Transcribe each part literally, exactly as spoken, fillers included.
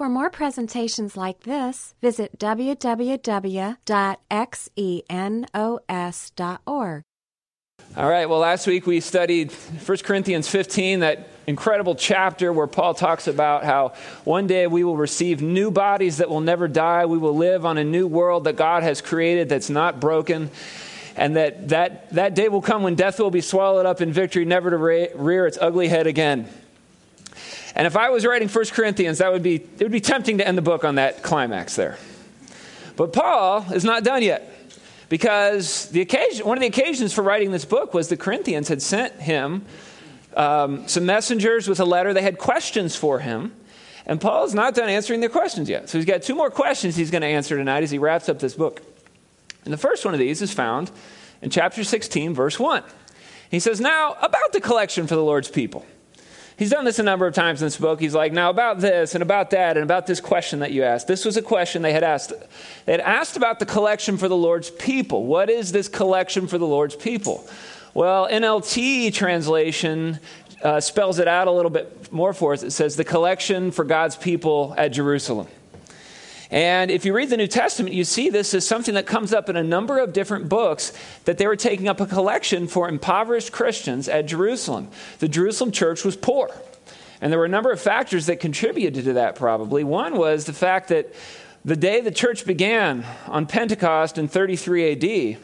For more presentations like this, visit w w w dot xenos dot org. All right, well, last week we studied First Corinthians fifteen, that incredible chapter where Paul talks about how one day we will receive new bodies that will never die. We will live on a new world that God has created that's not broken. And that, that, that day will come when death will be swallowed up in victory, never to re- rear its ugly head again. And if I was writing First Corinthians, that would be, it would be tempting to end the book on that climax there. But Paul is not done yet, because the occasion, one of the occasions for writing this book was the Corinthians had sent him um, some messengers with a letter. They had questions for him, and Paul is not done answering their questions yet. So he's got two more questions he's going to answer tonight as he wraps up this book. And the first one of these is found in chapter sixteen, verse one. He says, now, about the collection for the Lord's people. He's done this a number of times in this book. He's like, now about this and about that and about this question that you asked. This was a question they had asked. They had asked about the collection for the Lord's people. What is this collection for the Lord's people? Well, N L T translation uh, spells it out a little bit more for us. It says the collection for God's people at Jerusalem. And if you read the New Testament, you see this as something that comes up in a number of different books, that they were taking up a collection for impoverished Christians at Jerusalem. The Jerusalem church was poor. And there were a number of factors that contributed to that probably. One was the fact that the day the church began on Pentecost in thirty-three A D,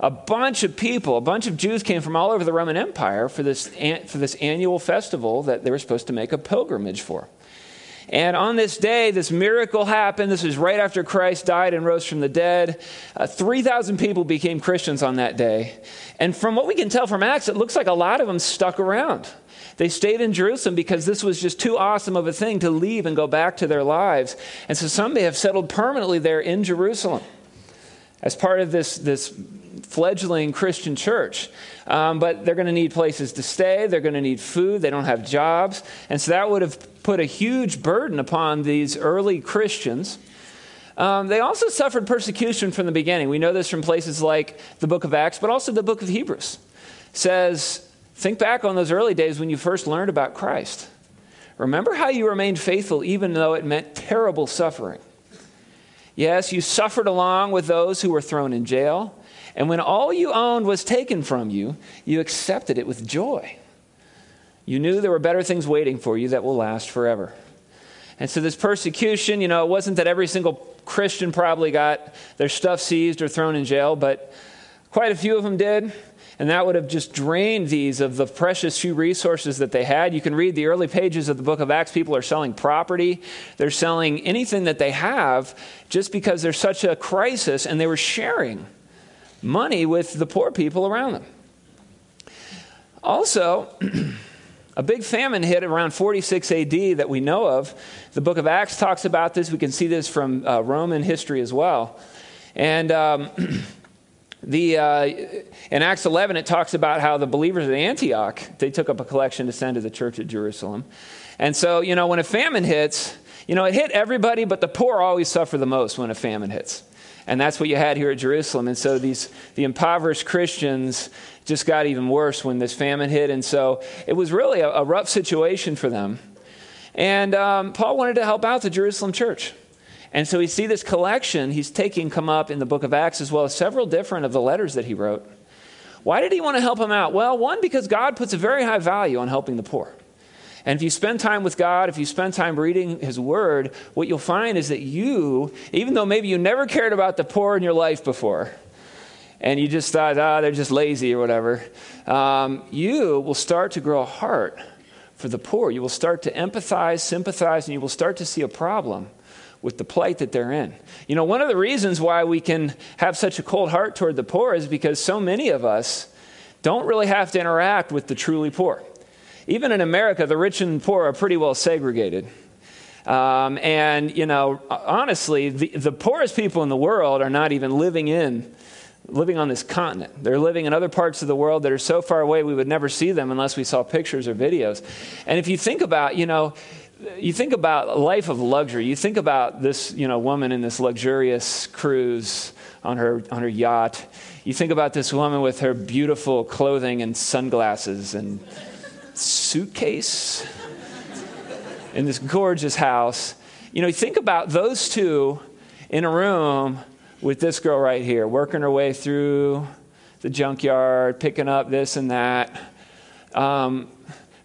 a bunch of people, a bunch of Jews came from all over the Roman Empire for this, for this annual festival that they were supposed to make a pilgrimage for. And on this day, this miracle happened. This was right after Christ died and rose from the dead. Uh, three thousand people became Christians on that day. And from what we can tell from Acts, it looks like a lot of them stuck around. They stayed in Jerusalem because this was just too awesome of a thing to leave and go back to their lives. And so some may have settled permanently there in Jerusalem as part of this, this fledgling Christian church. Um, but they're going to need places to stay. They're going to need food. They don't have jobs. And so that would have put a huge burden upon these early Christians. Um, they also suffered persecution from the beginning. We know this from places like the book of Acts, but also the book of Hebrews. It says, think back on those early days when you first learned about Christ. Remember how you remained faithful, even though it meant terrible suffering. Yes, you suffered along with those who were thrown in jail. And when all you owned was taken from you, you accepted it with joy. You knew there were better things waiting for you that will last forever. And so this persecution, you know, it wasn't that every single Christian probably got their stuff seized or thrown in jail, but quite a few of them did. And that would have just drained these of the precious few resources that they had. You can read the early pages of the book of Acts. People are selling property. They're selling anything that they have just because there's such a crisis, and they were sharing money with the poor people around them. Also, a big famine hit around forty-six A D that we know of. The book of Acts talks about this. We can see this from uh, Roman history as well. And um, the uh, in Acts eleven, it talks about how the believers at Antioch, they took up a collection to send to the church at Jerusalem. And so, you know, when a famine hits, you know, it hit everybody, but the poor always suffer the most when a famine hits. And that's what you had here at Jerusalem. And so these the impoverished Christians just got even worse when this famine hit. And so it was really a, a rough situation for them. And um, Paul wanted to help out the Jerusalem church. And so we see this collection he's taking come up in the book of Acts, as well as several different of the letters that he wrote. Why did he want to help them out? Well, one, because God puts a very high value on helping the poor. And if you spend time with God, if you spend time reading his word, what you'll find is that you, even though maybe you never cared about the poor in your life before, and you just thought, ah, they're just lazy or whatever, um, you will start to grow a heart for the poor. You will start to empathize, sympathize, and you will start to see a problem with the plight that they're in. You know, one of the reasons why we can have such a cold heart toward the poor is because so many of us don't really have to interact with the truly poor. Even in America, the rich and poor are pretty well segregated. Um, and, you know, honestly, the, the poorest people in the world are not even living in, living on this continent. They're living in other parts of the world that are so far away we would never see them unless we saw pictures or videos. And if you think about, you know, you think about a life of luxury. You think about this, you know, woman in this luxurious cruise on her on her yacht. You think about this woman with her beautiful clothing and sunglasses and suitcase in this gorgeous house, You know, think about those two in a room with this girl right here, working her way through the junkyard, picking up this and that. Um,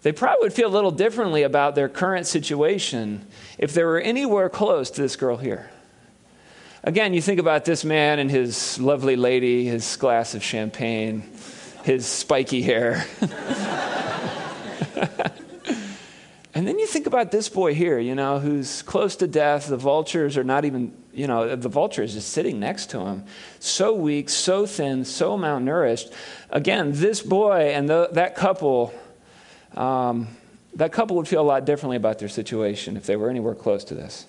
they probably would feel a little differently about their current situation if they were anywhere close to this girl here. Again, you think about this man and his lovely lady, his glass of champagne, his spiky hair. And then you think about this boy here, you know, who's close to death. The vultures are not even, you know, the vulture is just sitting next to him. So weak, so thin, so malnourished. Again, this boy and the, that couple, um, that couple would feel a lot differently about their situation if they were anywhere close to this.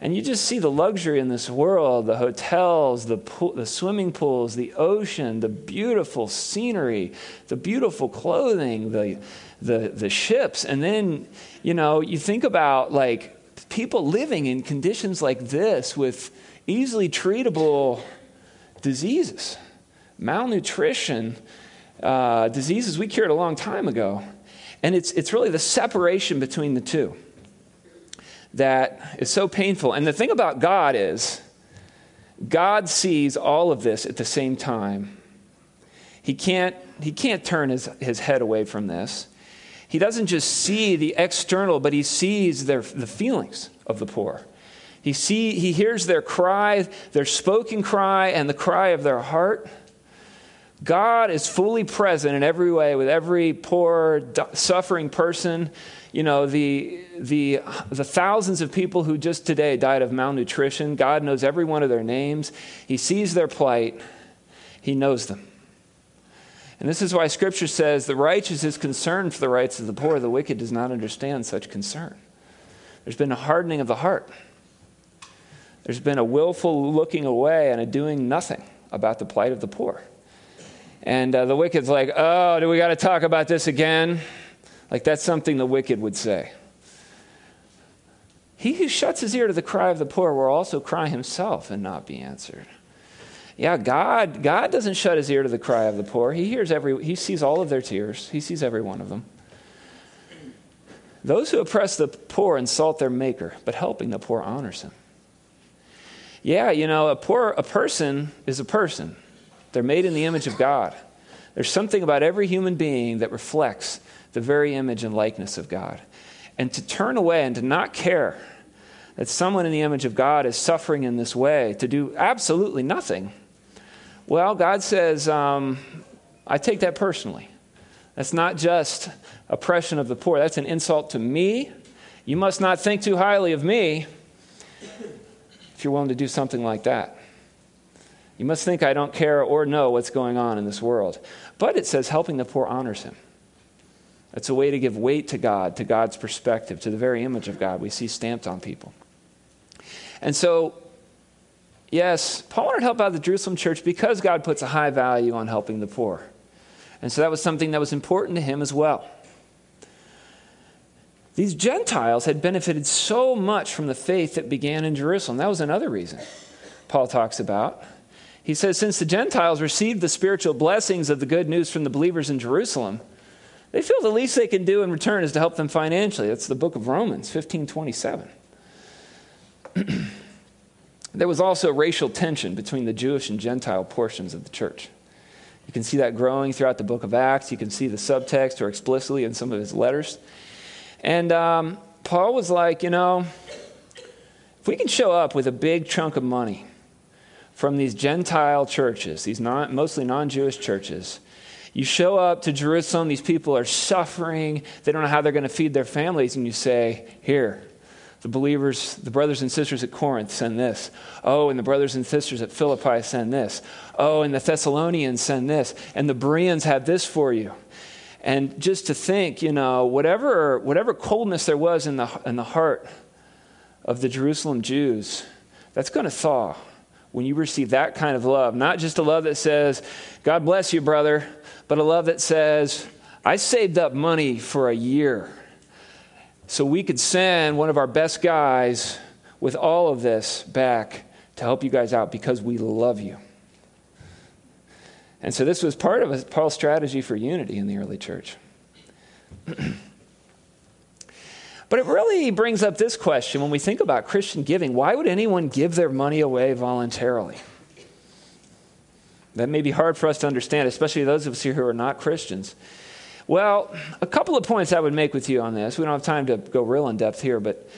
And you just see the luxury in this world, the hotels, the pool, the swimming pools, the ocean, the beautiful scenery, the beautiful clothing, the the the ships. And then, you know, you think about like people living in conditions like this with easily treatable diseases, malnutrition, uh, diseases we cured a long time ago. And it's it's really the separation between the two that is so painful. And the thing about God is, God sees all of this at the same time. He can't, he can't turn his, his head away from this. He doesn't just see the external, but he sees their, the feelings of the poor. He see, he hears their cry, their spoken cry, and the cry of their heart. God is fully present in every way with every poor, suffering person. You know, the the the thousands of people who just today died of malnutrition. God knows every one of their names. He sees their plight. He knows them. And this is why Scripture says the righteous is concerned for the rights of the poor. The wicked does not understand such concern. There's been a hardening of the heart. There's been a willful looking away and a doing nothing about the plight of the poor. And uh, the wicked's like, oh, do we got to talk about this again? Like that's something the wicked would say. He who shuts his ear to the cry of the poor will also cry himself and not be answered. Yeah, God, God doesn't shut his ear to the cry of the poor. He hears every, he sees all of their tears. He sees every one of them. Those who oppress the poor insult their maker, but helping the poor honors him. Yeah, you know, a poor a person is a person. They're made in the image of God. There's something about every human being that reflects the very image and likeness of God. And to turn away and to not care that someone in the image of God is suffering in this way, to do absolutely nothing, well, God says, um, I take that personally. That's not just oppression of the poor. That's an insult to me. You must not think too highly of me if you're willing to do something like that. You must think I don't care or know what's going on in this world. But it says helping the poor honors him. It's a way to give weight to God, to God's perspective, to the very image of God we see stamped on people. And so, yes, Paul wanted to help out the Jerusalem church because God puts a high value on helping the poor. And so that was something that was important to him as well. These Gentiles had benefited so much from the faith that began in Jerusalem. That was another reason Paul talks about. He says, since the Gentiles received the spiritual blessings of the good news from the believers in Jerusalem, they feel the least they can do in return is to help them financially. That's the book of Romans, fifteen twenty-seven. There was also racial tension between the Jewish and Gentile portions of the church. You can see that growing throughout the book of Acts. You can see the subtext or explicitly in some of his letters. And um, Paul was like, you know, if we can show up with a big chunk of money from these Gentile churches, these non, mostly non-Jewish churches, you show up to Jerusalem, these people are suffering, they don't know how they're going to feed their families, and you say, here, the believers, the brothers and sisters at Corinth send this. Oh, and the brothers and sisters at Philippi send this. Oh, and the Thessalonians send this. And the Bereans have this for you. And just to think, you know, whatever whatever coldness there was in the in the heart of the Jerusalem Jews, that's going to thaw when you receive that kind of love. Not just a love that says, God bless you, brother, but a love that says, I saved up money for a year so we could send one of our best guys with all of this back to help you guys out because we love you. And so this was part of Paul's strategy for unity in the early church. But it really brings up this question when we think about Christian giving. Why would anyone give their money away voluntarily? That may be hard for us to understand, especially those of us here who are not Christians. Well, a couple of points I would make with you on this. We don't have time to go real in depth here, but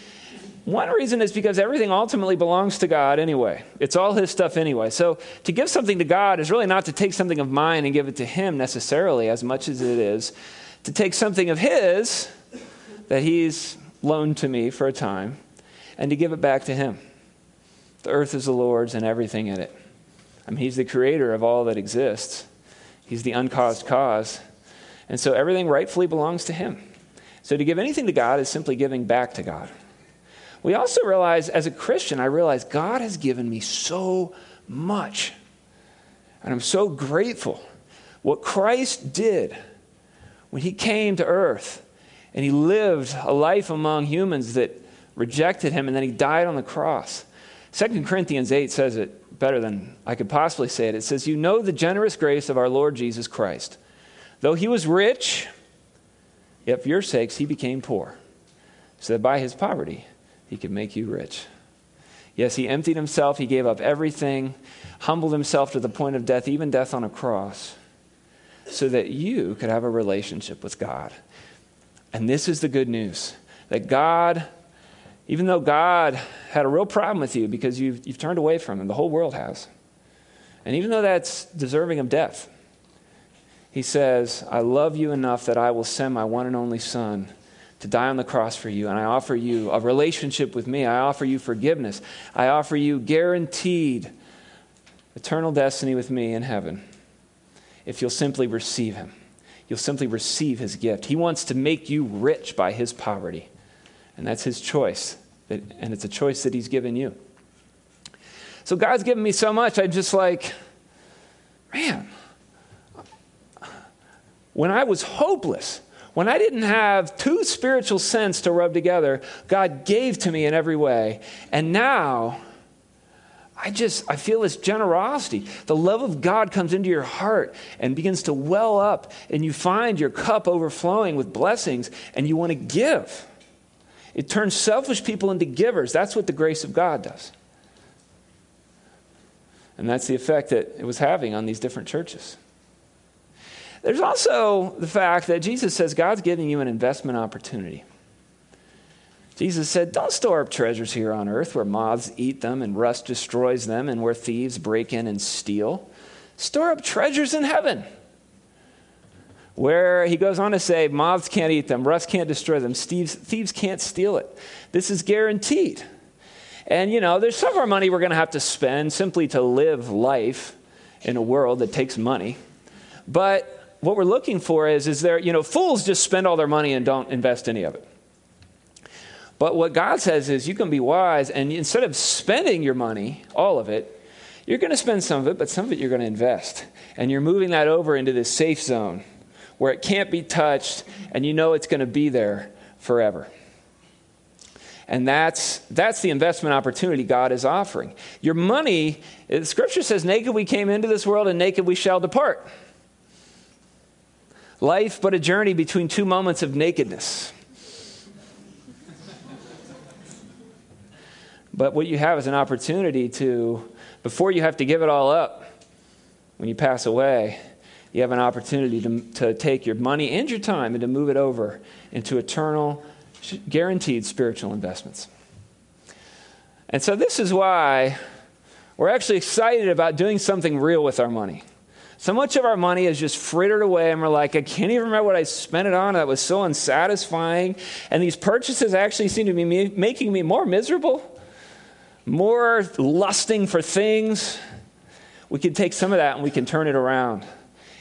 one reason is because everything ultimately belongs to God anyway. It's all his stuff anyway. So to give something to God is really not to take something of mine and give it to him necessarily, as much as it is to take something of his that he's loaned to me for a time and to give it back to him. The earth is the Lord's and everything in it. I mean, he's the creator of all that exists. He's the uncaused cause. And so everything rightfully belongs to him. So to give anything to God is simply giving back to God. We also realize, as a Christian, I realize God has given me so much. And I'm so grateful. What Christ did when he came to earth and he lived a life among humans that rejected him, and then he died on the cross. Second Corinthians eight says it better than I could possibly say it. It says, "You know the generous grace of our Lord Jesus Christ. Though he was rich, yet for your sakes he became poor, so that by his poverty he could make you rich. Yes, he emptied himself, he gave up everything, humbled himself to the point of death, even death on a cross, so that you could have a relationship with God." And this is the good news, that God, even though God had a real problem with you because you've, you've turned away from him, the whole world has, and even though that's deserving of death, he says, "I love you enough that I will send my one and only son to die on the cross for you, and I offer you a relationship with me. I offer you forgiveness. I offer you guaranteed eternal destiny with me in heaven if you'll simply receive him. You'll simply receive his gift." He wants to make you rich by his poverty, and that's his choice, that, and it's a choice that he's given you. So God's given me so much, I'm just like, man, when I was hopeless, when I didn't have two spiritual cents to rub together, God gave to me in every way. And now, I just, I feel this generosity. The love of God comes into your heart and begins to well up, and you find your cup overflowing with blessings, and you want to give. It turns selfish people into givers. That's what the grace of God does. And that's the effect that it was having on these different churches. There's also the fact that Jesus says God's giving you an investment opportunity. Jesus said, "Don't store up treasures here on earth where moths eat them and rust destroys them and where thieves break in and steal. Store up treasures in heaven," where he goes on to say, "Moths can't eat them, rust can't destroy them, thieves, thieves can't steal it." This is guaranteed. And, you know, there's some of our money we're going to have to spend simply to live life in a world that takes money. But what we're looking for is, is there, you know, fools just spend all their money and don't invest any of it. But what God says is you can be wise, and instead of spending your money, all of it, you're going to spend some of it, but some of it you're going to invest. And you're moving that over into this safe zone where it can't be touched, and you know it's going to be there forever. And that's that's the investment opportunity God is offering. Your money, Scripture says, "Naked we came into this world, and naked we shall depart." Life but a journey between two moments of nakedness. But what you have is an opportunity to, before you have to give it all up, when you pass away, you have an opportunity to, to take your money and your time and to move it over into eternal, guaranteed spiritual investments. And so this is why we're actually excited about doing something real with our money. So much of our money is just frittered away, and we're like, I can't even remember what I spent it on. That was so unsatisfying. And these purchases actually seem to be me- making me more miserable, more lusting for things. We can take some of that and we can turn it around.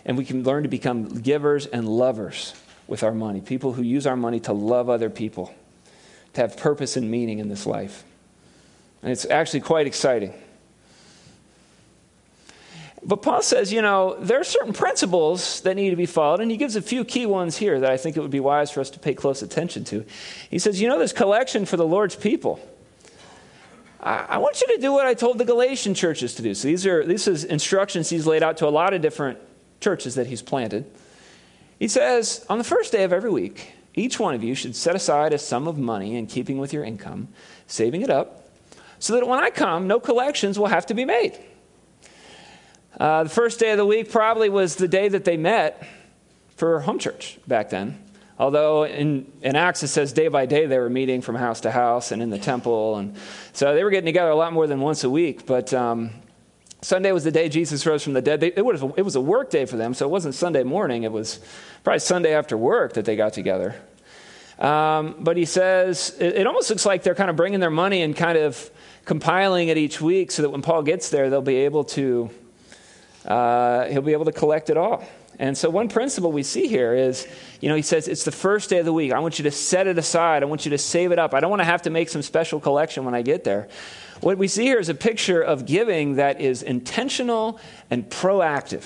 And we can learn to become givers and lovers with our money. People who use our money to love other people, to have purpose and meaning in this life. And it's actually quite exciting. But Paul says, you know, there are certain principles that need to be followed, and he gives a few key ones here that I think it would be wise for us to pay close attention to. He says, you know, this collection for the Lord's people, I, I want you to do what I told the Galatian churches to do. So these are this is instructions he's laid out to a lot of different churches that he's planted. He says, on the first day of every week, Each one of you should set aside a sum of money in keeping with your income, saving it up, so that when I come, no collections will have to be made. Uh, the first day of the week probably was the day that they met for home church back then. Although in, in Acts it says day by day they were meeting from house to house and in the temple. And so they were getting together a lot more than once a week. But um, Sunday was the day Jesus rose from the dead. They, it, would have, it was a work day for them, so it wasn't Sunday morning. It was probably Sunday after work that they got together. Um, but he says, it, it almost looks like they're kind of bringing their money and kind of compiling it each week so that when Paul gets there, they'll be able to, uh, he'll be able to collect it all. And so one principle we see here is, you know, he says, it's the first day of the week. I want you to set it aside. I want you to save it up. I don't want to have to make some special collection when I get there. What we see here is a picture of giving that is intentional and proactive.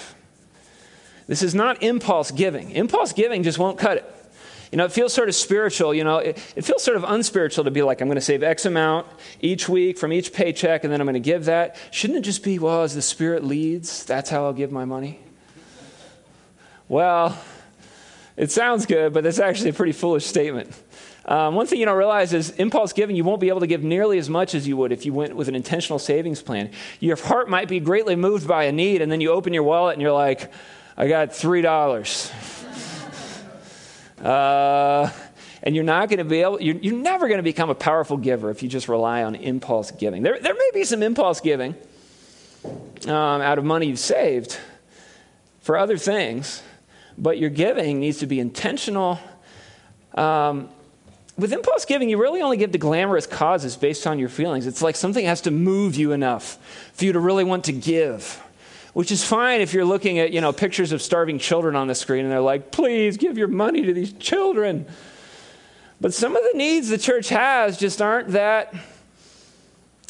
This is not impulse giving. Impulse giving just won't cut it. You know, it feels sort of spiritual, you know, it, it feels sort of unspiritual to be like, I'm going to save X amount each week from each paycheck, and then I'm going to give that. Shouldn't it just be, well, as the Spirit leads, that's how I'll give my money? Well, it sounds good, but that's actually a pretty foolish statement. Um, one thing you don't realize is impulse giving, you won't be able to give nearly as much as you would if you went with an intentional savings plan. Your heart might be greatly moved by a need, and then you open your wallet and you're like, I got three dollars. uh, and you're not going to be able, you're, you're never going to become a powerful giver if you just rely on impulse giving. There, there may be some impulse giving um, out of money you've saved for other things. But your giving needs to be intentional. Um, with impulse giving, you really only give to glamorous causes based on your feelings. It's like something has to move you enough for you to really want to give, which is fine if you're looking at, you know, pictures of starving children on the screen and they're like, please give your money to these children. But some of the needs the church has just aren't that,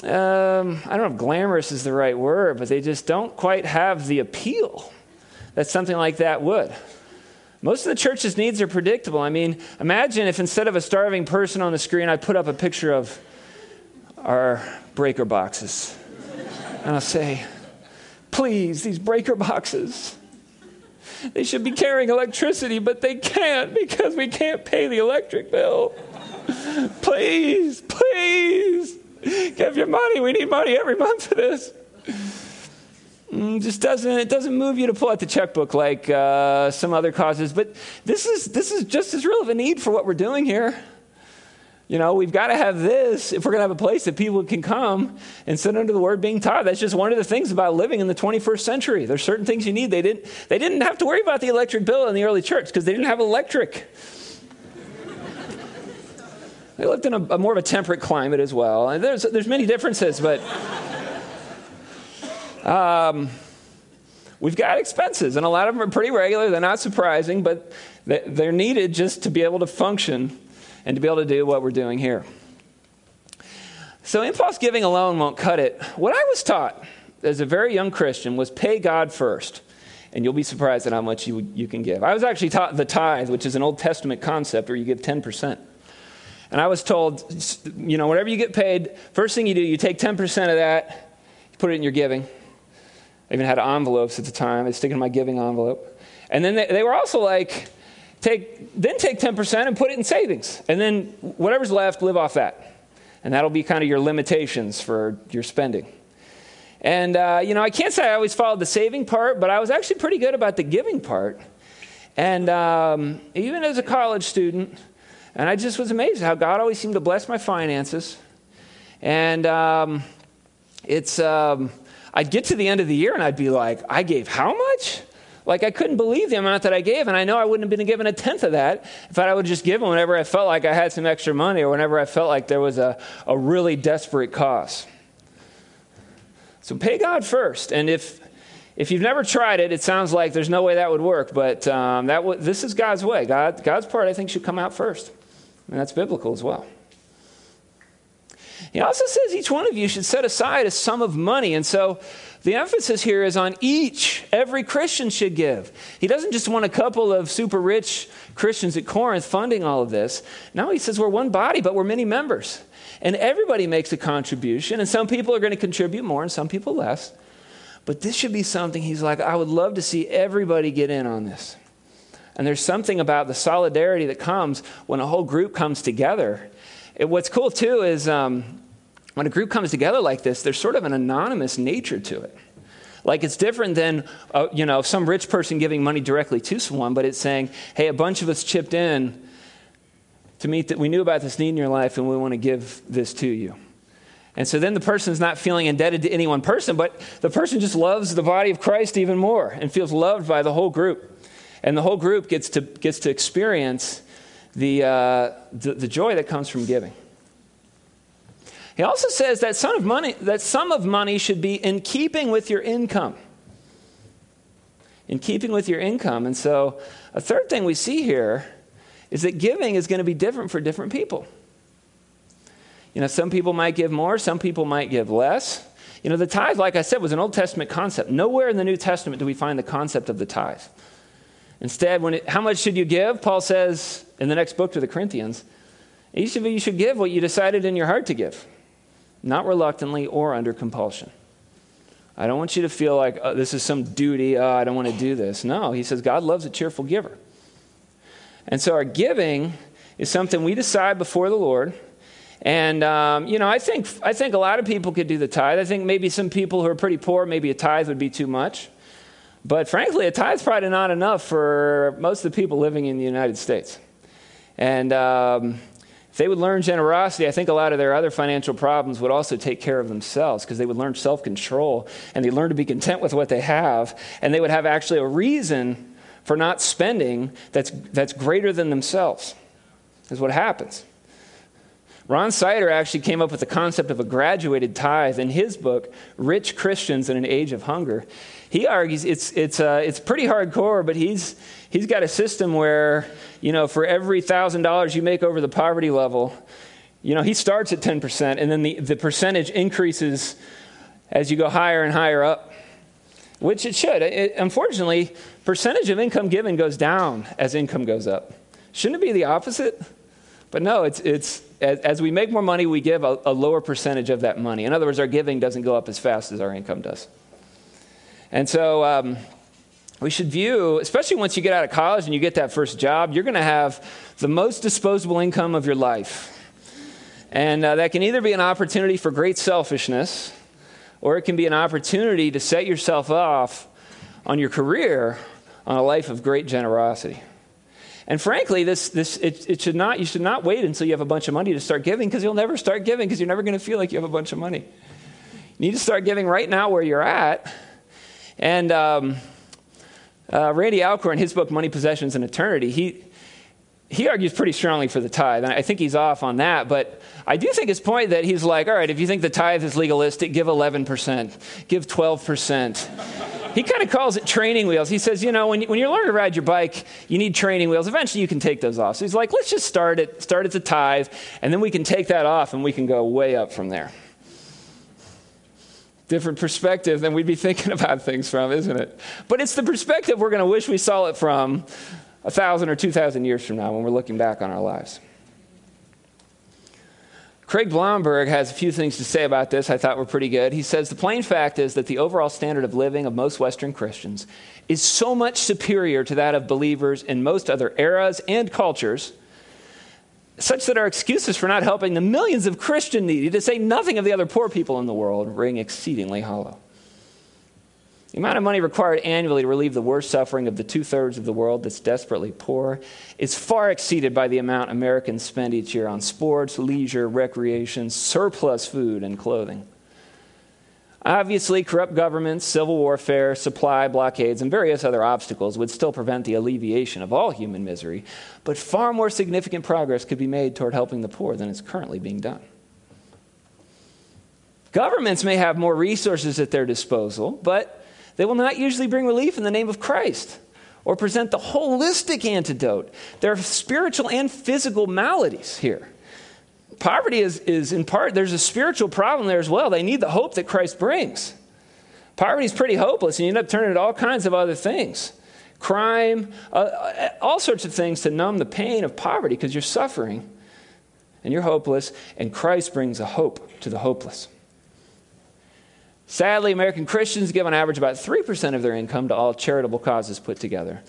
um, I don't know if glamorous is the right word, but they just don't quite have the appeal that something like that would. Most of the church's needs are predictable. I mean, imagine if instead of a starving person on the screen, I put up a picture of our breaker boxes. And I'll say, please, these breaker boxes. They should be carrying electricity, but they can't because we can't pay the electric bill. Please, please, give your money. We need money every month for this. Just doesn't it doesn't move you to pull out the checkbook like uh, some other causes, but this is this is just as real of a need for what we're doing here. You know, we've got to have this if we're going to have a place that people can come and sit under the word being taught. That's just one of the things about living in the twenty-first century. There's certain things you need. They didn't they didn't have to worry about the electric bill in the early church because they didn't have electric. They lived in a, a more of a temperate climate as well, and there's there's many differences, but. Um, we've got expenses, and a lot of them are pretty regular. They're not surprising, but they're needed just to be able to function and to be able to do what we're doing here. So impulse giving alone won't cut it. What I was taught as a very young Christian was pay God first, and you'll be surprised at how much you, you can give. I was actually taught the tithe, which is an Old Testament concept where you give ten percent. And I was told, you know, whatever you get paid, first thing you do, you take ten percent of that, you put it in your giving. I even had envelopes at the time. I'd stick it in my giving envelope. And then they, they were also like, take then take ten percent and put it in savings. And then whatever's left, live off that. And that'll be kind of your limitations for your spending. And, uh, you know, I can't say I always followed the saving part, but I was actually pretty good about the giving part. And um, even as a college student, and I just was amazed how God always seemed to bless my finances. And um, it's... Um, I'd get to the end of the year and I'd be like, I gave how much? Like I couldn't believe the amount that I gave, and I know I wouldn't have been given a tenth of that if I would just give them whenever I felt like I had some extra money or whenever I felt like there was a, a really desperate cause. So pay God first, and if if you've never tried it, it sounds like there's no way that would work, but um, that w- this is God's way. God, God's part, I think, should come out first, and that's biblical as well. He also says each one of you should set aside a sum of money. And so the emphasis here is on each. Every Christian should give. He doesn't just want a couple of super rich Christians at Corinth funding all of this. No, he says we're one body, but we're many members. And everybody makes a contribution. And some people are going to contribute more and some people less. But this should be something he's like, I would love to see everybody get in on this. And there's something about the solidarity that comes when a whole group comes together. It, what's cool, too, is um, when a group comes together like this, there's sort of an anonymous nature to it. Like, it's different than, uh, you know, some rich person giving money directly to someone, but it's saying, hey, a bunch of us chipped in to meet that we knew about this need in your life, and we want to give this to you. And so then the person's not feeling indebted to any one person, but the person just loves the body of Christ even more and feels loved by the whole group. And the whole group gets to gets to experience the uh, the, the joy that comes from giving. He also says that sum of money that sum of money should be in keeping with your income. In keeping with your income. And so a third thing we see here is that giving is going to be different for different people. You know, some people might give more, some people might give less. You know, the tithe, like I said, was an Old Testament concept. Nowhere in the New Testament do we find the concept of the tithe. Instead, when it, how much should you give? Paul says in the next book to the Corinthians, each of you should give what you decided in your heart to give, not reluctantly or under compulsion. I don't want you to feel like, oh, this is some duty, oh, I don't want to do this. No, he says God loves a cheerful giver. And so our giving is something we decide before the Lord. And, um, you know, I think I think a lot of people could do the tithe. I think maybe some people who are pretty poor, maybe a tithe would be too much. But frankly, a tithe's probably not enough for most of the people living in the United States. And um, if they would learn generosity, I think a lot of their other financial problems would also take care of themselves, because they would learn self-control, and they learn to be content with what they have, and they would have actually a reason for not spending that's that's greater than themselves, is what happens. Ron Sider actually came up with the concept of a graduated tithe in his book, Rich Christians in an Age of Hunger. He argues it's it's uh, it's pretty hardcore, but he's he's got a system where, you know, for every one thousand dollars you make over the poverty level, you know, he starts at ten percent, and then the, the percentage increases as you go higher and higher up, which it should. It, unfortunately, percentage of income given goes down as income goes up. Shouldn't it be the opposite? But no, it's it's as, as we make more money, we give a, a lower percentage of that money. In other words, our giving doesn't go up as fast as our income does. And so um, we should view, especially once you get out of college and you get that first job, you're going to have the most disposable income of your life. And uh, that can either be an opportunity for great selfishness, or it can be an opportunity to set yourself off on your career on a life of great generosity. And frankly, this this it, it should not you should not wait until you have a bunch of money to start giving, because you'll never start giving, because you're never going to feel like you have a bunch of money. You need to start giving right now where you're at. And um, uh, Randy Alcorn, his book Money, Possessions, and Eternity, he he argues pretty strongly for the tithe, and I think he's off on that. But I do think his point that he's like, all right, if you think the tithe is legalistic, give eleven percent, give twelve percent. He kind of calls it training wheels. He says, you know, when, you, when you're learning to ride your bike, you need training wheels. Eventually you can take those off. So he's like, let's just start at, start at the tithe, and then we can take that off, and we can go way up from there. Different perspective than we'd be thinking about things from, isn't it? But it's the perspective we're going to wish we saw it from a thousand or two thousand years from now when we're looking back on our lives. Craig Blomberg has a few things to say about this I thought were pretty good. He says, the plain fact is that the overall standard of living of most Western Christians is so much superior to that of believers in most other eras and cultures, such that our excuses for not helping the millions of Christian needy, to say nothing of the other poor people in the world, ring exceedingly hollow. The amount of money required annually to relieve the worst suffering of the two-thirds of the world that's desperately poor is far exceeded by the amount Americans spend each year on sports, leisure, recreation, surplus food, and clothing. Obviously, corrupt governments, civil warfare, supply blockades, and various other obstacles would still prevent the alleviation of all human misery, but far more significant progress could be made toward helping the poor than is currently being done. Governments may have more resources at their disposal, but they will not usually bring relief in the name of Christ or present the holistic antidote. There are spiritual and physical maladies here. Poverty is, is in part, there's a spiritual problem there as well. They need the hope that Christ brings. Poverty is pretty hopeless, and you end up turning to all kinds of other things. Crime, uh, all sorts of things to numb the pain of poverty, because you're suffering and you're hopeless, and Christ brings a hope to the hopeless. Sadly, American Christians give on average about three percent of their income to all charitable causes put together.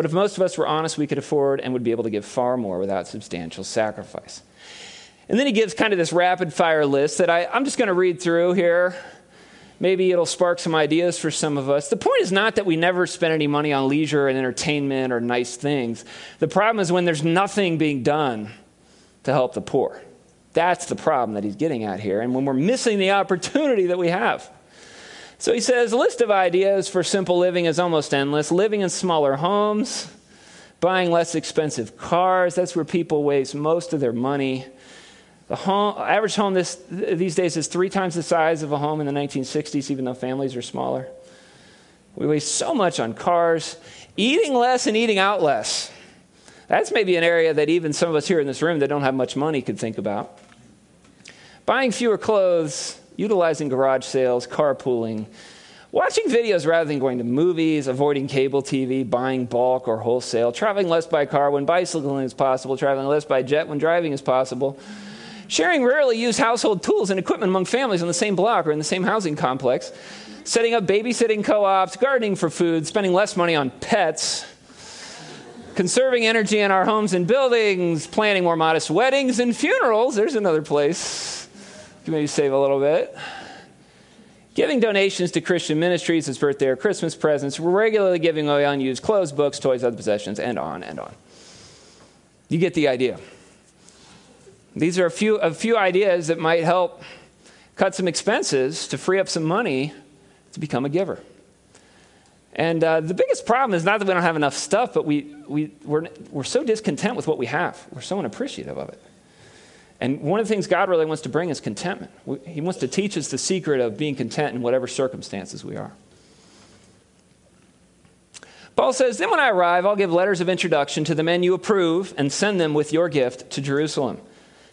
But if most of us were honest, we could afford and would be able to give far more without substantial sacrifice. And then he gives kind of this rapid-fire list that I, I'm just going to read through here. Maybe it'll spark some ideas for some of us. The point is not that we never spend any money on leisure and entertainment or nice things. The problem is when there's nothing being done to help the poor. That's the problem that he's getting at here, and when we're missing the opportunity that we have. So he says, a list of ideas for simple living is almost endless. Living in smaller homes, buying less expensive cars. That's where people waste most of their money. The home, average home this, these days is three times the size of a home in the nineteen sixties, even though families are smaller. We waste so much on cars. Eating less and eating out less. That's maybe an area that even some of us here in this room that don't have much money could think about. Buying fewer clothes, utilizing garage sales, carpooling, watching videos rather than going to movies, avoiding cable T V, buying bulk or wholesale, traveling less by car when bicycling is possible, traveling less by jet when driving is possible, sharing rarely used household tools and equipment among families on the same block or in the same housing complex, setting up babysitting co-ops, gardening for food, spending less money on pets, conserving energy in our homes and buildings, planning more modest weddings and funerals. There's another place. You can maybe save a little bit. Giving donations to Christian ministries, his birthday or Christmas presents, regularly giving away unused clothes, books, toys, other possessions, and on and on. You get the idea. These are a few, a few ideas that might help cut some expenses to free up some money to become a giver. And uh, the biggest problem is not that we don't have enough stuff, but we, we, we're, we're so discontent with what we have. We're so unappreciative of it. And one of the things God really wants to bring is contentment. We, he wants to teach us the secret of being content in whatever circumstances we are. Paul says, then when I arrive, I'll give letters of introduction to the men you approve and send them with your gift to Jerusalem.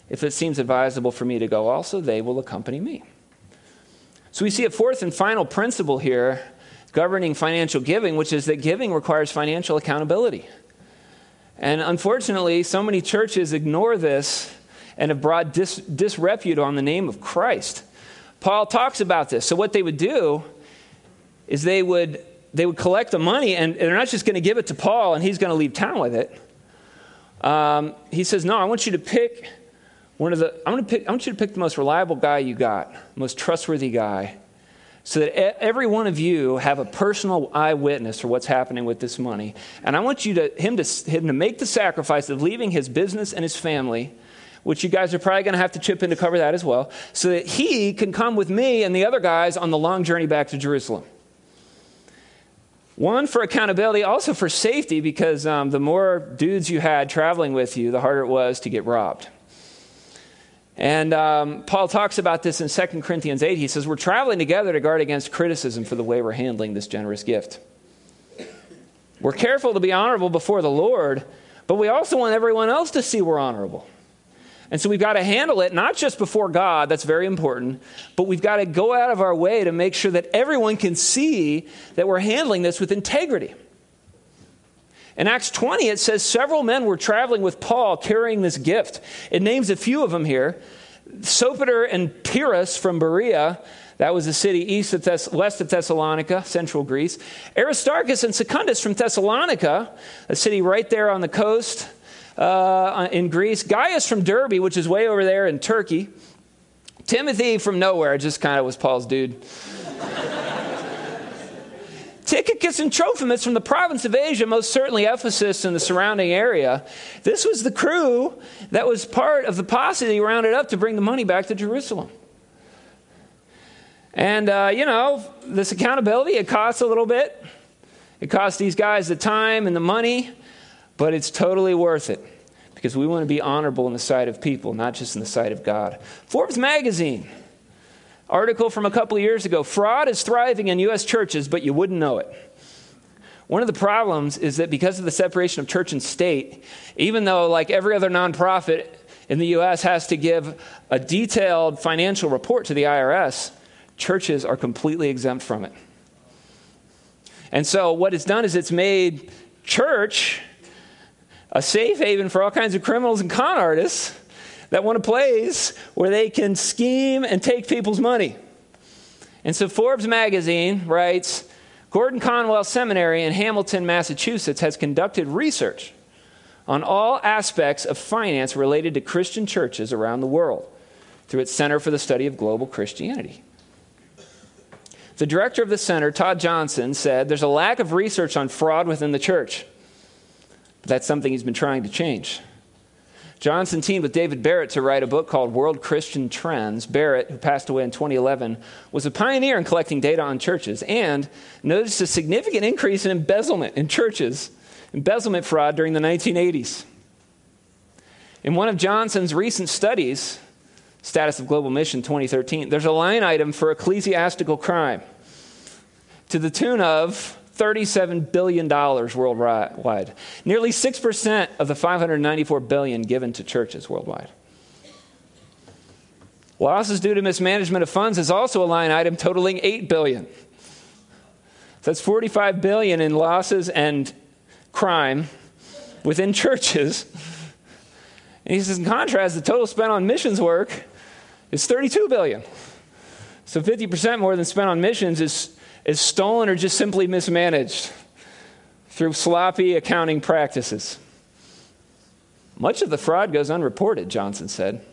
If it seems advisable for me to go also, they will accompany me. So we see a fourth and final principle here governing financial giving, which is that giving requires financial accountability. And unfortunately, so many churches ignore this and have brought dis- disrepute on the name of Christ. Paul talks about this. So what they would do is they would they would collect the money, and they're not just going to give it to Paul, and he's going to leave town with it. Um, he says, "No, I want you to pick one of the. I'm going to pick. I want you to pick the most reliable guy you got, most trustworthy guy." So that every one of you have a personal eyewitness for what's happening with this money. And I want you to him to him to make the sacrifice of leaving his business and his family, which you guys are probably going to have to chip in to cover that as well, so that he can come with me and the other guys on the long journey back to Jerusalem. One, for accountability, also for safety, because um, the more dudes you had traveling with you, the harder it was to get robbed. And um, Paul talks about this in Second Corinthians eight. He says, we're traveling together to guard against criticism for the way we're handling this generous gift. We're careful to be honorable before the Lord, but we also want everyone else to see we're honorable. And so we've got to handle it, not just before God, that's very important, but we've got to go out of our way to make sure that everyone can see that we're handling this with integrity. In Acts twenty, it says several men were traveling with Paul carrying this gift. It names a few of them here. Sopater and Pyrrhus from Berea, that was a city east of Thess- west of Thessalonica, central Greece. Aristarchus and Secundus from Thessalonica, a city right there on the coast uh, in Greece. Gaius from Derbe, which is way over there in Turkey. Timothy from nowhere, just kind of was Paul's dude. Tychicus and Trophimus from the province of Asia, most certainly Ephesus and the surrounding area. This was the crew that was part of the posse that he rounded up to bring the money back to Jerusalem. And, uh, you know, this accountability, it costs a little bit. It costs these guys the time and the money, but it's totally worth it because we want to be honorable in the sight of people, not just in the sight of God. Forbes magazine. Article from a couple of years ago, fraud is thriving in U S churches, but you wouldn't know it. One of the problems is that because of the separation of church and state, even though like every other nonprofit in the U S has to give a detailed financial report to the I R S, churches are completely exempt from it. And so what it's done is it's made church a safe haven for all kinds of criminals and con artists that want a place where they can scheme and take people's money. And so Forbes magazine writes, Gordon Conwell Seminary in Hamilton, Massachusetts has conducted research on all aspects of finance related to Christian churches around the world through its Center for the Study of Global Christianity. The director of the center, Todd Johnson, said there's a lack of research on fraud within the church. But that's something he's been trying to change. Johnson teamed with David Barrett to write a book called World Christian Trends. Barrett, who passed away in twenty eleven, was a pioneer in collecting data on churches and noticed a significant increase in embezzlement in churches, embezzlement fraud during the nineteen eighties. In one of Johnson's recent studies, Status of Global Mission twenty thirteen, there's a line item for ecclesiastical crime to the tune of thirty-seven billion dollars worldwide. Nearly six percent of the five hundred ninety-four billion dollars given to churches worldwide. Losses due to mismanagement of funds is also a line item totaling eight billion dollars. That's forty-five billion dollars in losses and crime within churches. And he says, in contrast, the total spent on missions work is thirty-two billion dollars. So fifty percent more than spent on missions is is stolen or just simply mismanaged through sloppy accounting practices. Much of the fraud goes unreported, Johnson said.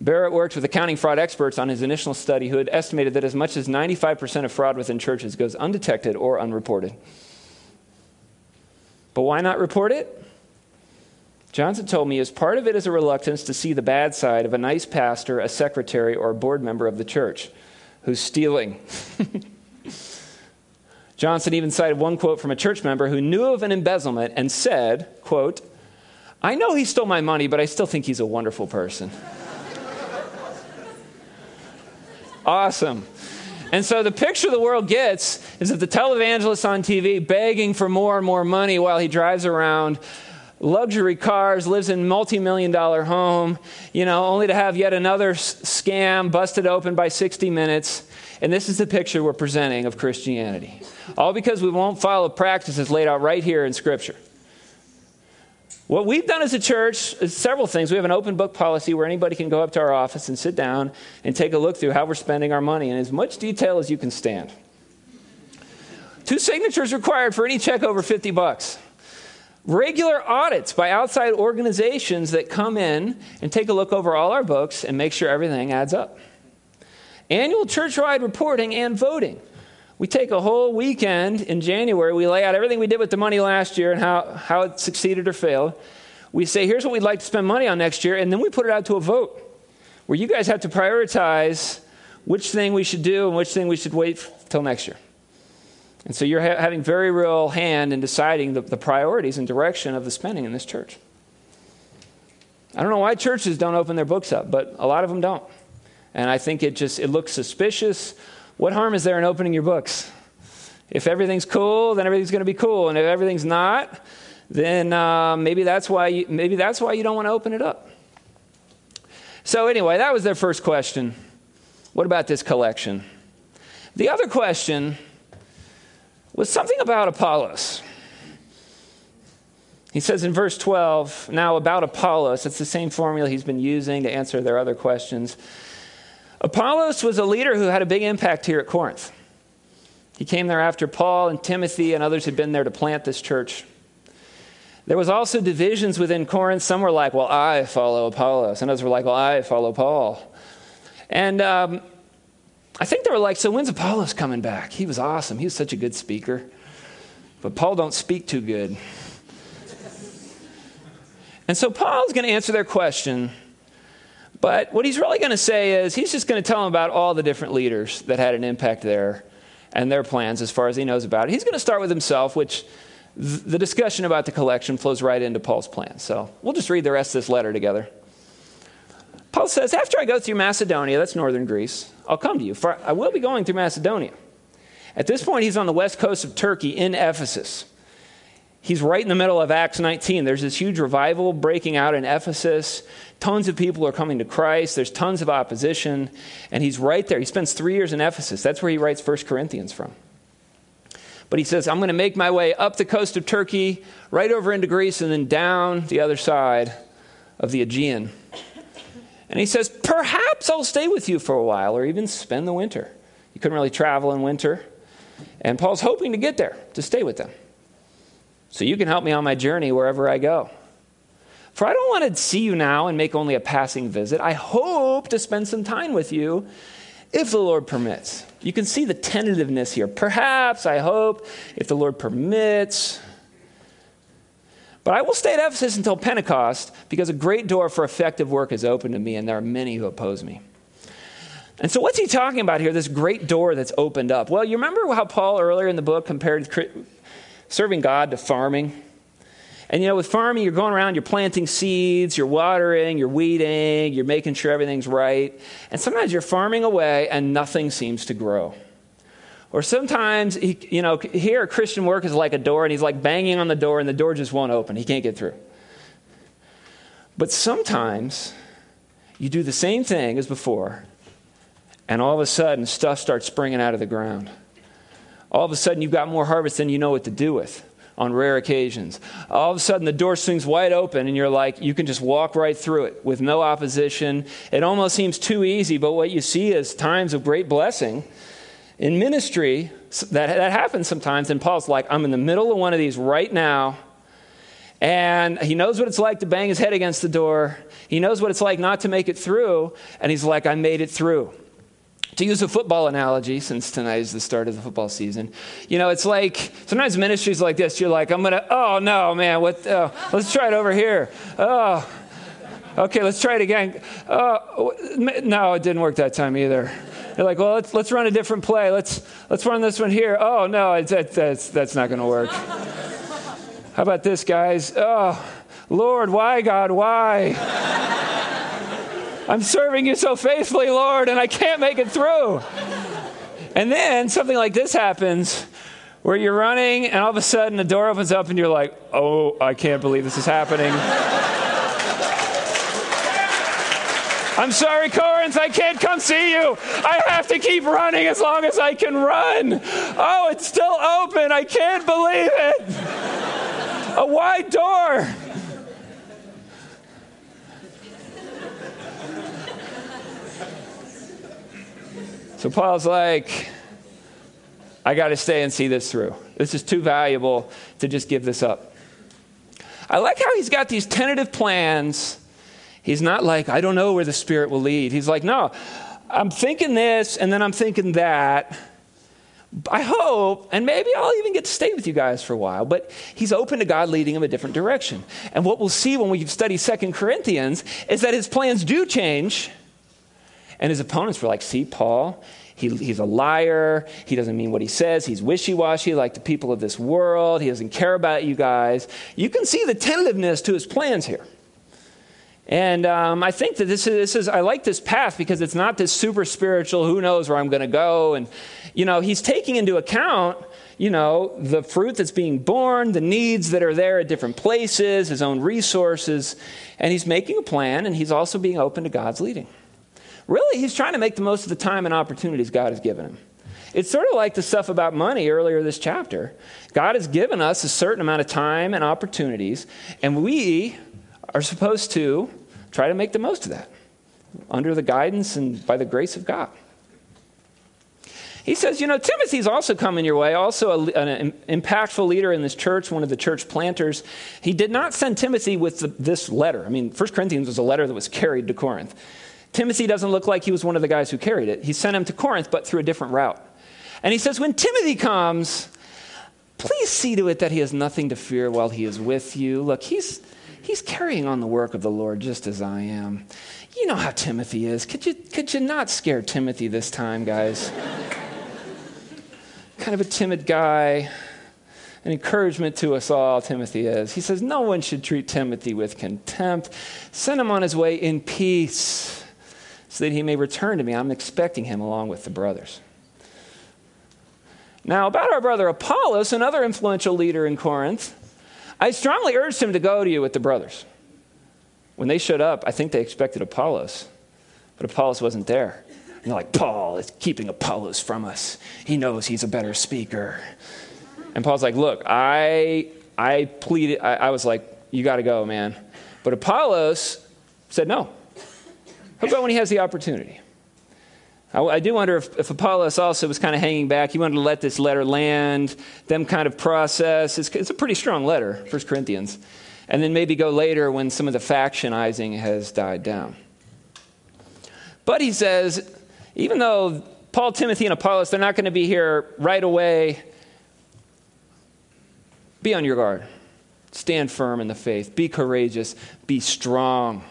Barrett worked with accounting fraud experts on his initial study who had estimated that as much as ninety-five percent of fraud within churches goes undetected or unreported. But why not report it? Johnson told me as part of it is a reluctance to see the bad side of a nice pastor, a secretary, or a board member of the church who's stealing. Johnson even cited one quote from a church member who knew of an embezzlement and said, quote, "I know he stole my money, but I still think he's a wonderful person." Awesome. And so the picture the world gets is of the televangelist on T V begging for more and more money while he drives around luxury cars, lives in multi-million dollar home, you know, only to have yet another s- scam busted open by sixty minutes. And this is the picture we're presenting of Christianity. All because we won't follow practices laid out right here in Scripture. What we've done as a church is several things. We have an open book policy where anybody can go up to our office and sit down and take a look through how we're spending our money in as much detail as you can stand. Two signatures required for any check over fifty bucks. Regular audits by outside organizations that come in and take a look over all our books and make sure everything adds up. Annual church-wide reporting and voting. We take a whole weekend in January. We lay out everything we did with the money last year and how, how it succeeded or failed. We say, here's what we'd like to spend money on next year, and then we put it out to a vote where you guys have to prioritize which thing we should do and which thing we should wait f- till next year. And so you're ha- having very real hand in deciding the, the priorities and direction of the spending in this church. I don't know why churches don't open their books up, but a lot of them don't. And I think it just, it looks suspicious. What harm is there in opening your books? If everything's cool, then everything's going to be cool. And if everything's not, then uh, maybe that's why you, maybe that's why you don't want to open it up. So anyway, that was their first question. What about this collection? The other question was something about Apollos. He says in verse twelve, now about Apollos, it's the same formula he's been using to answer their other questions. Apollos was a leader who had a big impact here at Corinth. He came there after Paul and Timothy and others had been there to plant this church. There was also divisions within Corinth. Some were like, well, I follow Apollos. And others were like, well, I follow Paul. And um, I think they were like, so when's Apollos coming back? He was awesome. He was such a good speaker. But Paul don't speak too good. And so Paul's going to answer their question. But what he's really going to say is he's just going to tell them about all the different leaders that had an impact there and their plans as far as he knows about it. He's going to start with himself, which th- the discussion about the collection flows right into Paul's plan. So we'll just read the rest of this letter together. Paul says, after I go through Macedonia, that's northern Greece, I'll come to you, for I will be going through Macedonia. At this point, he's on the west coast of Turkey in Ephesus. He's right in the middle of Acts nineteen. There's this huge revival breaking out in Ephesus. Tons of people are coming to Christ. There's tons of opposition. And he's right there. He spends three years in Ephesus. That's where he writes First Corinthians from. But he says, I'm going to make my way up the coast of Turkey, right over into Greece, and then down the other side of the Aegean. And he says, perhaps I'll stay with you for a while or even spend the winter. You couldn't really travel in winter. And Paul's hoping to get there, to stay with them. So you can help me on my journey wherever I go. For I don't want to see you now and make only a passing visit. I hope to spend some time with you, if the Lord permits. You can see the tentativeness here. Perhaps, I hope, if the Lord permits. But I will stay at Ephesus until Pentecost, because a great door for effective work is open to me, and there are many who oppose me. And so what's he talking about here, this great door that's opened up? Well, you remember how Paul earlier in the book compared serving God to farming? And, you know, with farming, you're going around, you're planting seeds, you're watering, you're weeding, you're making sure everything's right. And sometimes you're farming away and nothing seems to grow. Or sometimes, he, you know, here Christian work is like a door, and he's like banging on the door and the door just won't open. He can't get through. But sometimes you do the same thing as before, and all of a sudden stuff starts springing out of the ground. All of a sudden you've got more harvest than you know what to do with. On rare occasions, all of a sudden the door swings wide open and you're like, you can just walk right through it with no opposition. It almost seems too easy, but what you see is times of great blessing. In ministry, that, that happens sometimes, and Paul's like, I'm in the middle of one of these right now, and he knows what it's like to bang his head against the door. He knows what it's like not to make it through, and he's like, I made it through. To use a football analogy, since tonight is the start of the football season, you know, it's like, sometimes ministries like this, you're like, I'm going to, oh, no, man, what? Oh, let's try it over here. Oh, okay, let's try it again. Oh, no, it didn't work that time either. You're like, well, let's let's run a different play. Let's let's run this one here. Oh, no, it's, that, that's, that's not going to work. How about this, guys? Oh, Lord, why, God, why? I'm serving you so faithfully, Lord, and I can't make it through. And then something like this happens where you're running and all of a sudden the door opens up and you're like, oh, I can't believe this is happening. I'm sorry, Corinth, I can't come see you. I have to keep running as long as I can run. Oh, it's still open. I can't believe it. A wide door. So Paul's like, I got to stay and see this through. This is too valuable to just give this up. I like how he's got these tentative plans. He's not like, I don't know where the Spirit will lead. He's like, no, I'm thinking this, and then I'm thinking that. I hope, and maybe I'll even get to stay with you guys for a while, but he's open to God leading him a different direction. And what we'll see when we study Second Corinthians is that his plans do change. And his opponents were like, see, Paul, he, he's a liar. He doesn't mean what he says. He's wishy-washy like the people of this world. He doesn't care about you guys. You can see the tentativeness to his plans here. And um, I think that this is, this is, I like this path because it's not this super spiritual, who knows where I'm going to go. And, you know, he's taking into account, you know, the fruit that's being born, the needs that are there at different places, his own resources. And he's making a plan, and he's also being open to God's leading. Really, he's trying to make the most of the time and opportunities God has given him. It's sort of like the stuff about money earlier this chapter. God has given us a certain amount of time and opportunities, and we are supposed to try to make the most of that under the guidance and by the grace of God. He says, you know, Timothy's also coming your way, also a, an impactful leader in this church, one of the church planters. He did not send Timothy with the, this letter. I mean, First Corinthians was a letter that was carried to Corinth. Timothy doesn't look like he was one of the guys who carried it. He sent him to Corinth, but through a different route. And he says, when Timothy comes, please see to it that he has nothing to fear while he is with you. Look, he's he's carrying on the work of the Lord just as I am. You know how Timothy is. Could you, could you not scare Timothy this time, guys? Kind of a timid guy. An encouragement to us all, Timothy is. He says, no one should treat Timothy with contempt. Send him on his way in peace, so that he may return to me. I'm expecting him along with the brothers. Now, about our brother Apollos, another influential leader in Corinth, I strongly urged him to go to you with the brothers. When they showed up, I think they expected Apollos, but Apollos wasn't there. And they're like, Paul is keeping Apollos from us. He knows he's a better speaker. And Paul's like, look, I, I pleaded, I, I was like, you got to go, man. But Apollos said no. He'll go when he has the opportunity. I, I do wonder if, if Apollos also was kind of hanging back. He wanted to let this letter land, them kind of process. It's, it's a pretty strong letter, First Corinthians. And then maybe go later when some of the factionizing has died down. But he says, even though Paul, Timothy, and Apollos, they're not going to be here right away, be on your guard. Stand firm in the faith. Be courageous. Be strong.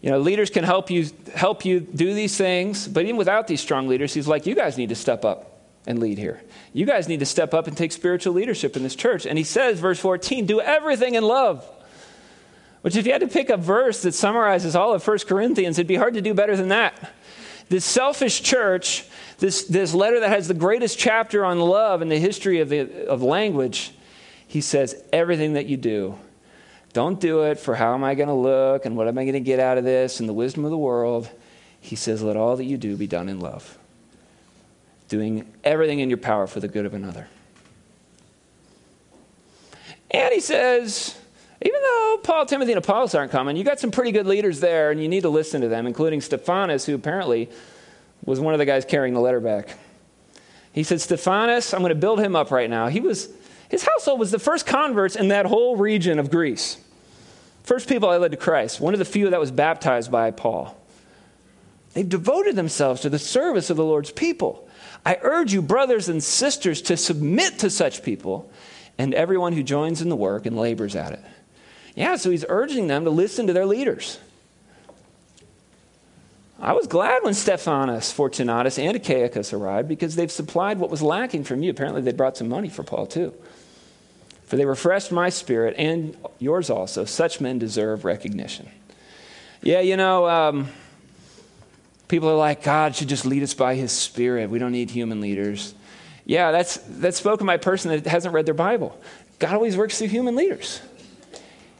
You know, leaders can help you help you do these things, but even without these strong leaders, he's like, you guys need to step up and lead here. You guys need to step up and take spiritual leadership in this church. And he says, verse fourteen, do everything in love. Which if you had to pick a verse that summarizes all of First Corinthians, it'd be hard to do better than that. This selfish church, this, this letter that has the greatest chapter on love in the history of, the, of language, he says, everything that you do, don't do it for how am I going to look and what am I going to get out of this and the wisdom of the world. He says, let all that you do be done in love. Doing everything in your power for the good of another. And he says, even though Paul, Timothy, and Apollos aren't coming, you got some pretty good leaders there, and you need to listen to them, including Stephanas, who apparently was one of the guys carrying the letter back. He said, Stephanas, I'm going to build him up right now. He was, his household was the first converts in that whole region of Greece. First people I led to Christ, one of the few that was baptized by Paul. They've devoted themselves to the service of the Lord's people. I urge you, brothers and sisters, to submit to such people and everyone who joins in the work and labors at it. Yeah, so he's urging them to listen to their leaders. I was glad when Stephanas, Fortunatus, and Achaicus arrived because they've supplied what was lacking from you. Apparently they brought some money for Paul too. For they refreshed my spirit and yours also. Such men deserve recognition. Yeah, you know... Um, People are like, God should just lead us by his spirit. We don't need human leaders. Yeah, that's that's spoken by a person that hasn't read their Bible. God always works through human leaders.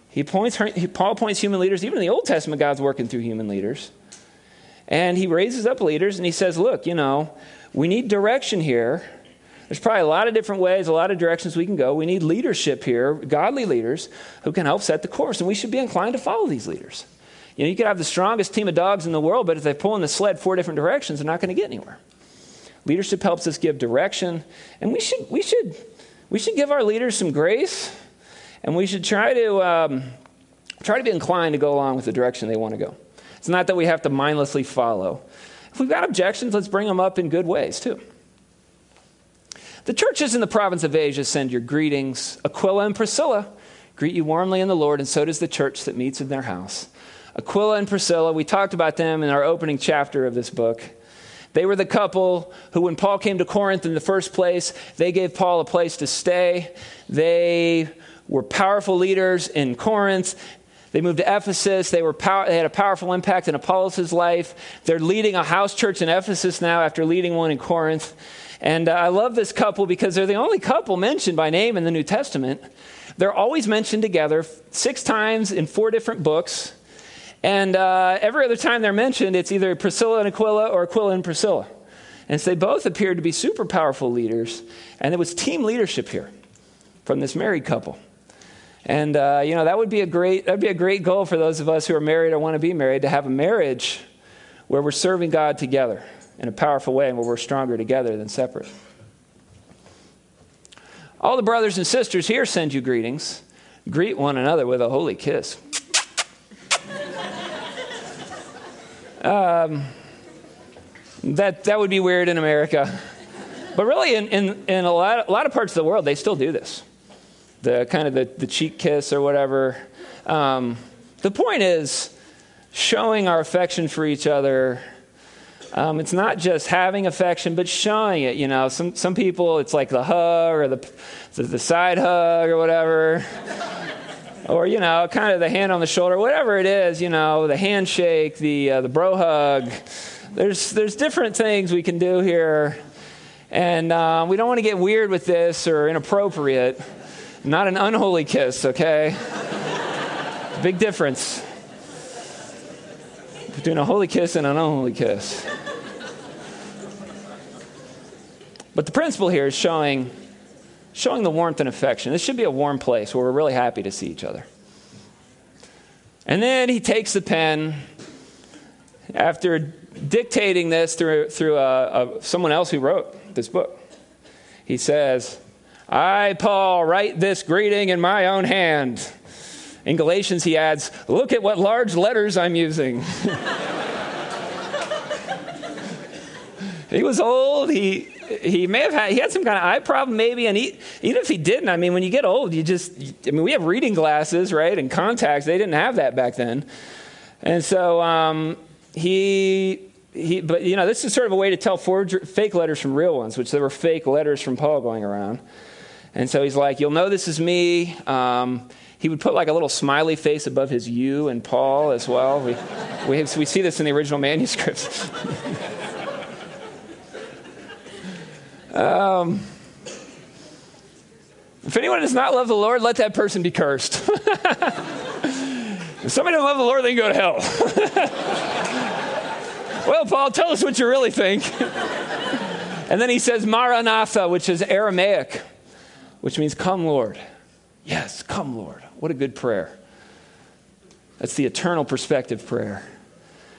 He points, he, Paul points human leaders. Even in the Old Testament, God's working through human leaders. And he raises up leaders and he says, look, you know, we need direction here. There's probably a lot of different ways, a lot of directions we can go. We need leadership here, godly leaders who can help set the course. And we should be inclined to follow these leaders. You know, you could have the strongest team of dogs in the world, but if they're pulling the sled four different directions, they're not going to get anywhere. Leadership helps us give direction, and we should we should we should give our leaders some grace, and we should try to um, try to be inclined to go along with the direction they want to go. It's not that we have to mindlessly follow. If we've got objections, let's bring them up in good ways too. The churches in the province of Asia send your greetings. Aquila and Priscilla greet you warmly in the Lord, and so does the church that meets in their house. Aquila and Priscilla, we talked about them in our opening chapter of this book. They were the couple who, when Paul came to Corinth in the first place, they gave Paul a place to stay. They were powerful leaders in Corinth. They moved to Ephesus. They were power, they had a powerful impact in Apollos' life. They're leading a house church in Ephesus now after leading one in Corinth. And uh, I love this couple because they're the only couple mentioned by name in the New Testament. They're always mentioned together six times in four different books. And uh, every other time they're mentioned, it's either Priscilla and Aquila or Aquila and Priscilla. And so they both appeared to be super powerful leaders. And there was team leadership here from this married couple. And, uh, you know, that would be a great that'd be a great goal for those of us who are married or want to be married, to have a marriage where we're serving God together in a powerful way and where we're stronger together than separate. All the brothers and sisters here send you greetings. Greet one another with a holy kiss. Um, that that would be weird in America, but really in, in, in a lot of, a lot of parts of the world they still do this, the kind of the, the cheek kiss or whatever. Um, the point is showing our affection for each other. Um, it's not just having affection, but showing it. You know, some some people it's like the hug or the the, the side hug or whatever. Or, you know, kind of the hand on the shoulder, whatever it is, you know, the handshake, the uh, the bro hug. There's there's different things we can do here. And uh, we don't want to get weird with this or inappropriate. Not an unholy kiss, okay? Big difference between a holy kiss and an unholy kiss. But the principle here is showing... Showing the warmth and affection. This should be a warm place where we're really happy to see each other. And then he takes the pen after dictating this through through a, a, someone else who wrote this book. He says, I, Paul, write this greeting in my own hand. In Galatians, he adds, look at what large letters I'm using. He was old. He he may have had, he had some kind of eye problem maybe, and he, even if he didn't, I mean, when you get old, you just, I mean, we have reading glasses, right, and contacts. They didn't have that back then. And so um, he, he, but, you know, this is sort of a way to tell forger, fake letters from real ones, which there were fake letters from Paul going around. And so he's like, you'll know this is me. Um, he would put like a little smiley face above his you and Paul as well. We, we, have, we see this in the original manuscripts. Um, if anyone does not love the Lord, let that person be cursed. If somebody doesn't love the Lord, they can go to hell. Well, Paul, tell us what you really think. And then he says Maranatha, which is Aramaic, which means come, Lord. Yes, come, Lord. What a good prayer. That's the eternal perspective prayer.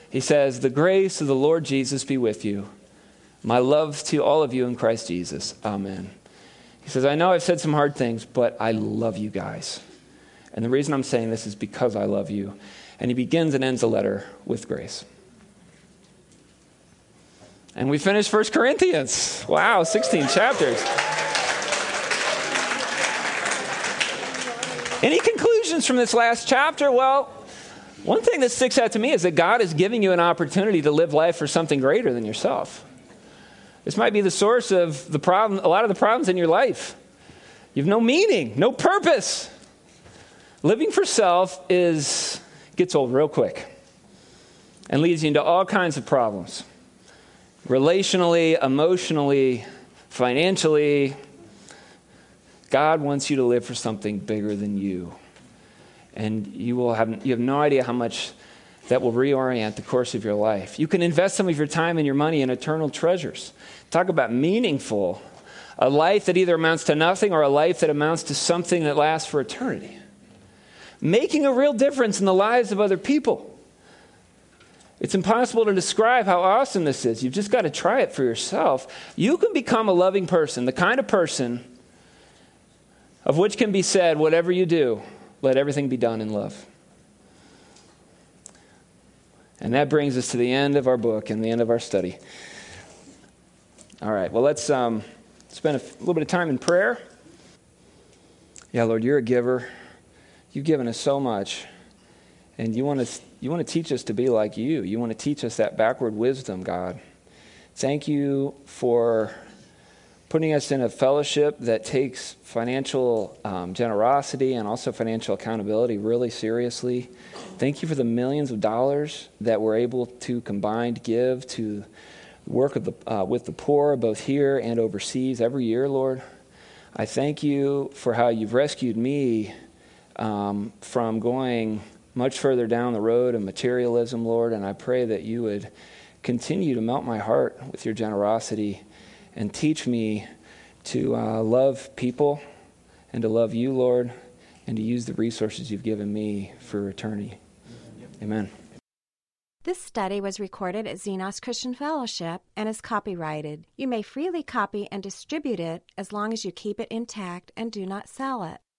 He says, the grace of the Lord Jesus be with you. My love to all of you in Christ Jesus. Amen. He says, I know I've said some hard things, but I love you guys. And the reason I'm saying this is because I love you. And he begins and ends the letter with grace. And we finish First Corinthians. Wow, sixteen chapters. Any conclusions from this last chapter? Well, one thing that sticks out to me is that God is giving you an opportunity to live life for something greater than yourself. This might be the source of the problem, a lot of the problems in your life. You have no meaning, no purpose. Living for self is gets old real quick and leads you into all kinds of problems. Relationally, emotionally, financially. God wants you to live for something bigger than you. And you will have you have no idea how much that will reorient the course of your life. You can invest some of your time and your money in eternal treasures. Talk about meaningful. A life that either amounts to nothing or a life that amounts to something that lasts for eternity. Making a real difference in the lives of other people. It's impossible to describe how awesome this is. You've just got to try it for yourself. You can become a loving person, the kind of person of which can be said, whatever you do, let everything be done in love. And that brings us to the end of our book and the end of our study. All right, well, let's um, spend a f- little bit of time in prayer. Yeah, Lord, you're a giver. You've given us so much. And you want to you want to teach us to be like you. You want to teach us that backward wisdom, God. Thank you for putting us in a fellowship that takes financial um, generosity and also financial accountability really seriously. Thank you for the millions of dollars that we're able to combined give to work of the, uh, with the poor, both here and overseas every year, Lord. I thank you for how you've rescued me um, from going much further down the road of materialism, Lord, and I pray that you would continue to melt my heart with your generosity and teach me to uh, love people and to love you, Lord, and to use the resources you've given me for eternity. Amen. This study was recorded at Xenos Christian Fellowship and is copyrighted. You may freely copy and distribute it as long as you keep it intact and do not sell it.